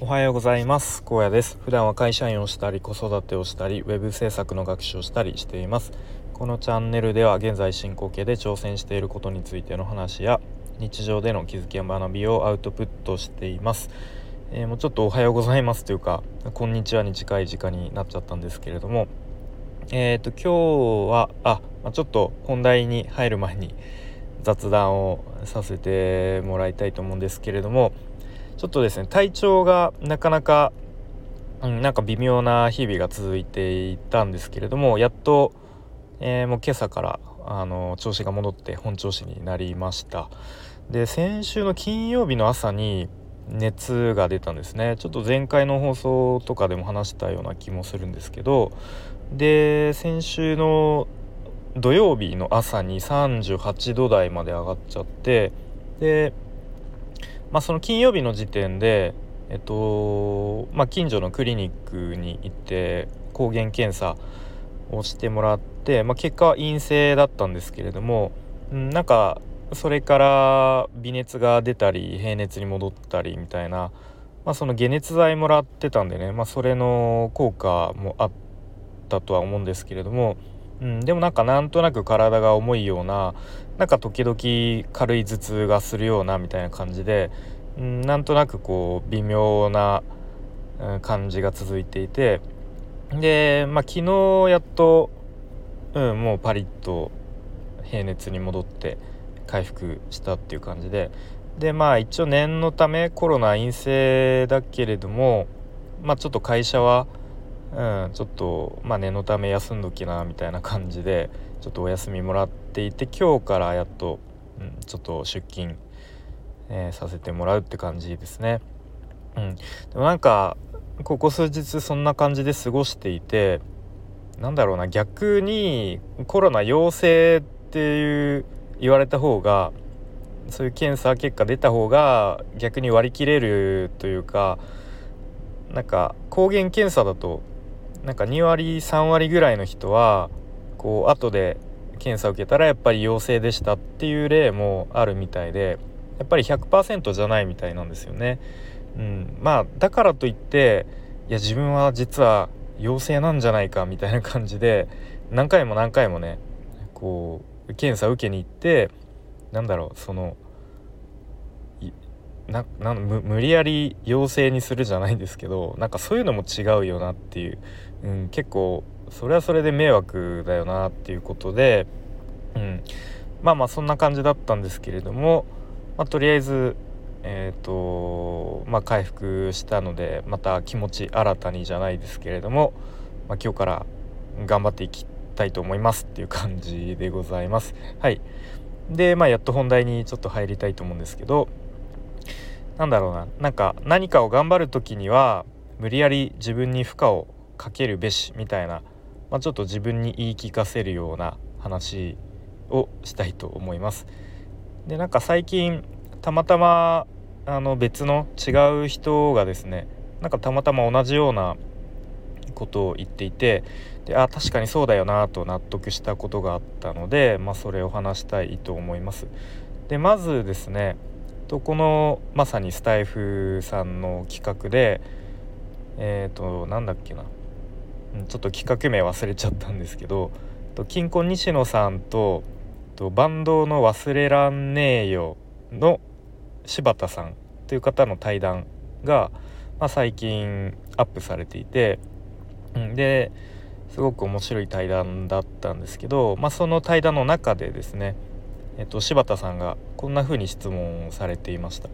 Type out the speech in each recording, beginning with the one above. おはようございます。高野です。普段は会社員をしたり、子育てをしたり、ウェブ制作の学習をしたりしています。このチャンネルでは現在進行形で挑戦していることについての話や、日常での気づきや学びをアウトプットしています。もうちょっとおはようございますというか、こんにちはに近い時間になっちゃったんですけれども、今日はちょっと本題に入る前に雑談をさせてもらいたいと思うんですけれども、ちょっとですね、体調がなかなか微妙な日々が続いていたんですけれども、やっと、もう今朝から調子が戻って本調子になりました。で、先週の金曜日の朝に熱が出たんですね。ちょっと前回の放送とかでも話したような気もするんですけど、で先週の土曜日の朝に38度台まで上がっちゃって、でその金曜日の時点で近所のクリニックに行って抗原検査をしてもらって、結果は陰性だったんですけれども、それから微熱が出たり平熱に戻ったりみたいな、その解熱剤もらってたんでね、それの効果もあったとは思うんですけれども、でもなんとなく体が重いような、時々軽い頭痛がするようなみたいな感じで、なんとなくこう微妙な感じが続いていて、で、昨日やっと、もうパリッと平熱に戻って回復したっていう感じで、で一応念のためコロナ陰性だけれども、ちょっと会社はちょっと念のため休んどきなみたいな感じでちょっとお休みもらっていて、今日からやっと、ちょっと出勤、させてもらうって感じですね。でもここ数日そんな感じで過ごしていて、逆にコロナ陽性っていう言われた方が、そういう検査結果出た方が逆に割り切れるというか、抗原検査だと2割3割ぐらいの人はこう後で検査受けたらやっぱり陽性でしたっていう例もあるみたいで、やっぱり 100% じゃないみたいなんですよね。だからといって、いや自分は実は陽性なんじゃないかみたいな感じで何回もねこう検査受けに行って、無理やり陽性にするじゃないんですけど、そういうのも違うよなっていう、結構それはそれで迷惑だよなっていうことで、そんな感じだったんですけれども、とりあえず回復したので、また気持ち新たにじゃないですけれども、今日から頑張っていきたいと思いますっていう感じでございます。はい。でやっと本題にちょっと入りたいと思うんですけど、何かを頑張る時には無理やり自分に負荷をかけるべしみたいな、ちょっと自分に言い聞かせるような話をしたいと思います。で最近たまたま別の違う人がですね、たまたま同じようなことを言っていて、で確かにそうだよなと納得したことがあったので、それを話したいと思います。でまずですね、このまさにスタイフさんの企画で、ちょっと企画名忘れちゃったんですけど、近婚西野さんとバンドの忘れらんねえよの柴田さんという方の対談が、最近アップされていて、ですごく面白い対談だったんですけど、その対談の中でですね、柴田さんがこんな風に質問をされていました。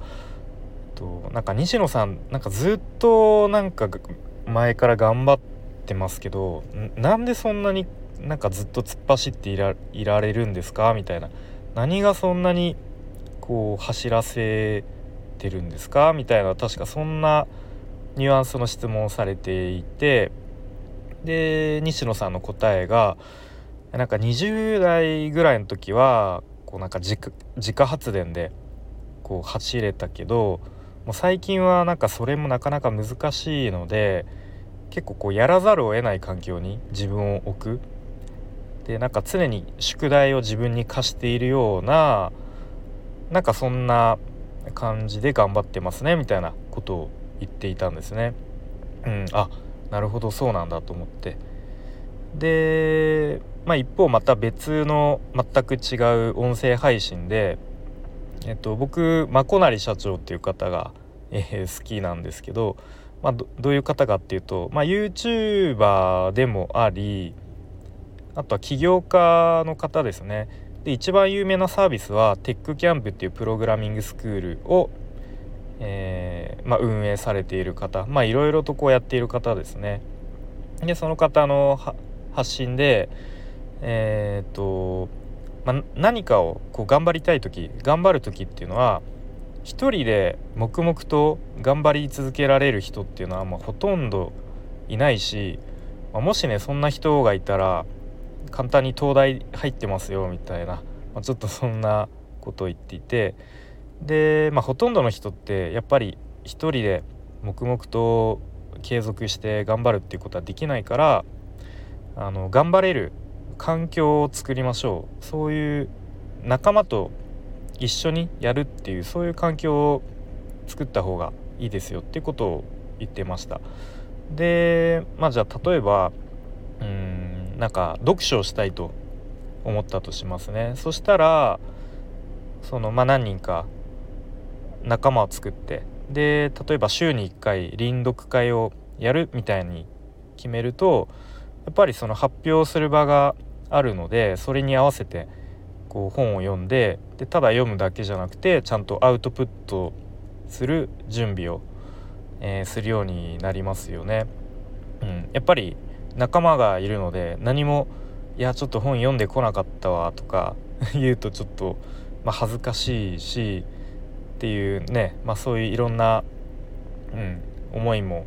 西野さんずっと前から頑張ってますけど、なんでそんなにずっと突っ走っていられるんですかみたいな、何がそんなにこう走らせてるんですかみたいな、確かそんなニュアンスの質問をされていて、で西野さんの答えが20代ぐらいの時はこう自家発電でこう走れたけど、もう最近はそれもなかなか難しいので、結構こうやらざるを得ない環境に自分を置く、で常に宿題を自分に課しているようなそんな感じで頑張ってますねみたいなことを言っていたんですね。あ、なるほど、そうなんだと思って、で、一方また別の全く違う音声配信で、僕まこなり社長っていう方が、好きなんですけど、どういう方かっていうと、YouTuber でもあり、あとは起業家の方ですね。で、一番有名なサービスはテックキャンプっていうプログラミングスクールを、運営されている方、いろいろとこうやっている方ですね。で、その方の発信で、何かをこう頑張る時っていうのは、一人で黙々と頑張り続けられる人っていうのはほとんどいないし、もしねそんな人がいたら簡単に東大入ってますよみたいな、ちょっとそんなことを言っていて、で、ほとんどの人ってやっぱり一人で黙々と継続して頑張るっていうことはできないから、頑張れる環境を作りましょう、そういう仲間と一緒にやるっていう、そういう環境を作った方がいいですよっていうことを言ってました。で、じゃあ例えば読書をしたいと思ったとしますね。そしたら何人か仲間を作って、で、例えば週に1回臨読会をやるみたいに決めると、やっぱり発表する場があるので、それに合わせて本を読んで、で、ただ読むだけじゃなくてちゃんとアウトプットする準備を、するようになりますよね。やっぱり仲間がいるので、何もいやちょっと本読んでこなかったわとか言うとちょっと、恥ずかしいしっていうね、そういういろんな、思いも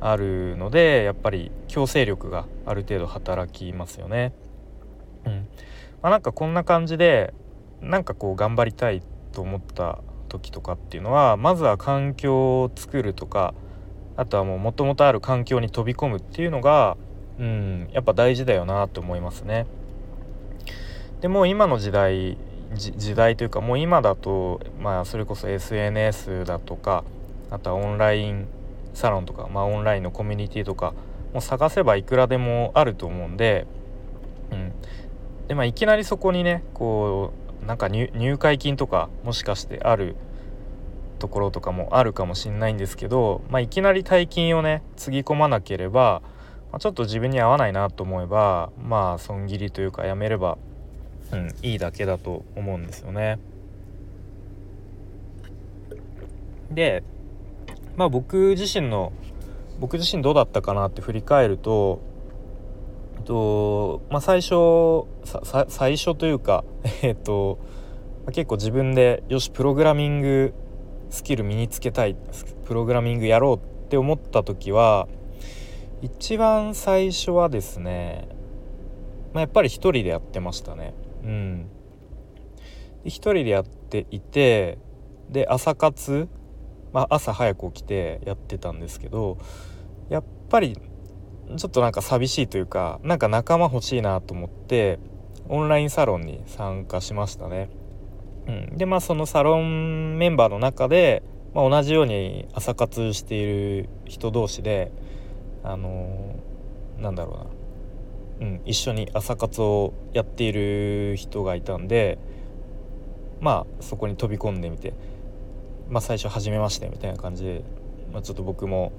あるので、やっぱり強制力がある程度働きますよね。こんな感じで頑張りたいと思った時とかっていうのは、まずは環境を作るとか、あとはもともとある環境に飛び込むっていうのが、やっぱ大事だよなと思いますね。でもう今の時代というか、もう今だと、それこそ SNS だとか、あとはオンラインサロンとか、オンラインのコミュニティとか、もう探せばいくらでもあると思うんで、いきなりそこにね入会金とかもしかしてあるところとかもあるかもしれないんですけど、いきなり大金をねつぎ込まなければ、ちょっと自分に合わないなと思えば、損切りというかやめれば、いいだけだと思うんですよね。で、僕自身どうだったかなって振り返ると、最初というか、結構自分でよしプログラミングスキル身につけたい、プログラミングやろうって思った時は、一番最初はですね、やっぱり一人でやってましたね。一人でやっていて、で、朝活、朝早く起きてやってたんですけど、やっぱりちょっと寂しいというか、仲間欲しいなと思ってオンラインサロンに参加しましたね。で、そのサロンメンバーの中で、同じように朝活している人同士で、一緒に朝活をやっている人がいたんで、そこに飛び込んでみて、最初初めましてみたいな感じで、ちょっと僕も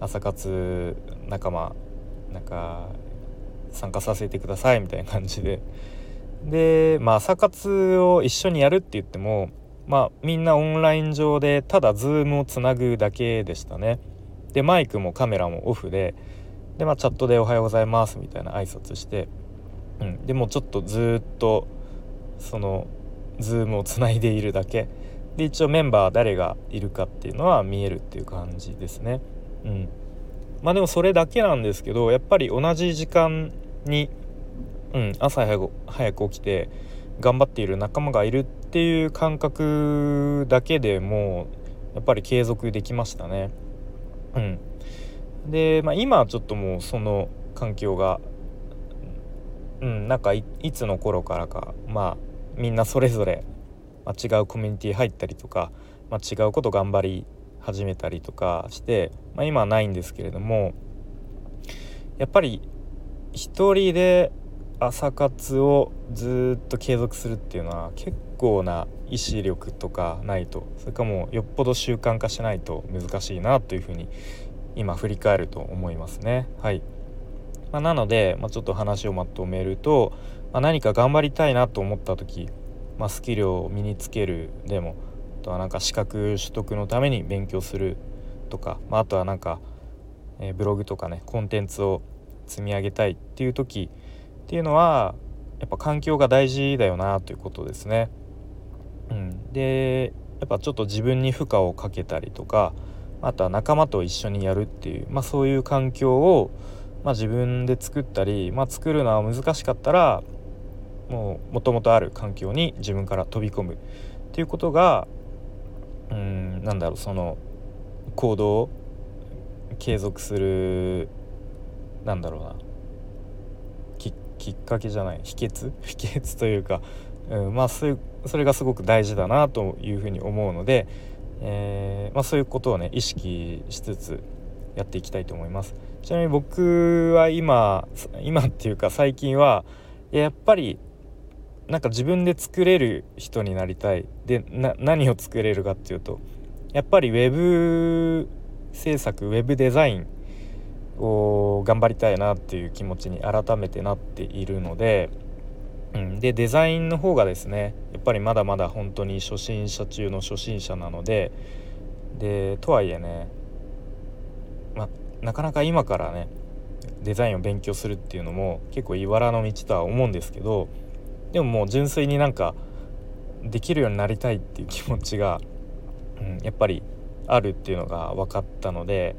朝活仲間参加させてくださいみたいな感じで、で、朝活を一緒にやるって言っても、みんなオンライン上でただ Zoom をつなぐだけでしたね。で、マイクもカメラもオフで、で、チャットでおはようございますみたいな挨拶して、でもうちょっとずっとZoom をつないでいるだけで、一応メンバー誰がいるかっていうのは見えるっていう感じですね。でもそれだけなんですけど、やっぱり同じ時間に、朝早く起きて頑張っている仲間がいるっていう感覚だけでもうやっぱり継続できましたね。で、今はちょっともうその環境が、いつの頃からか、みんなそれぞれ、違うコミュニティ入ったりとか、違うこと頑張り始めたりとかして、今はないんですけれども、やっぱり一人で朝活をずっと継続するっていうのは結構な意志力とかないと、それかもうよっぽど習慣化しないと難しいなというふうに今振り返ると思いますね。はい。なので、ちょっと話をまとめると、何か頑張りたいなと思った時、スキルを身につけるでも、あとは資格取得のために勉強するとか、あとはブログとかね、コンテンツを積み上げたいっていう時っていうのはやっぱ環境が大事だよなということですね。でやっぱちょっと自分に負荷をかけたりとか、あとは仲間と一緒にやるっていう、そういう環境を、自分で作ったり、作るのは難しかったらもともとある環境に自分から飛び込むっていうことが、その行動を継続するきっかけじゃない秘訣というか、それがすごく大事だなというふうに思うので、そういうことをね意識しつつやっていきたいと思います。ちなみに僕は今っていうか最近はやっぱり自分で作れる人になりたい。で何を作れるかっていうと、やっぱりウェブ制作、ウェブデザインを頑張りたいなっていう気持ちに改めてなっているので、でデザインの方がですね、やっぱりまだまだ本当に初心者中の初心者なので、とはいえね、なかなか今からねデザインを勉強するっていうのも結構いばらの道とは思うんですけど、でももう純粋にできるようになりたいっていう気持ちが、やっぱりあるっていうのが分かったので、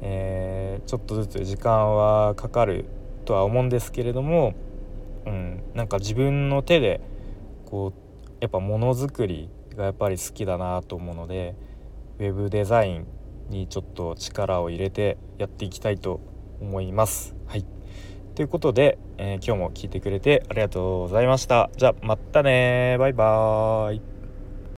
ちょっとずつ時間はかかるとは思うんですけれども、自分の手でやっぱものづくりがやっぱり好きだなと思うので、ウェブデザインにちょっと力を入れてやっていきたいと思います。はい、ということで、今日も聞いてくれてありがとうございました。じゃあまたね、バイバーイ。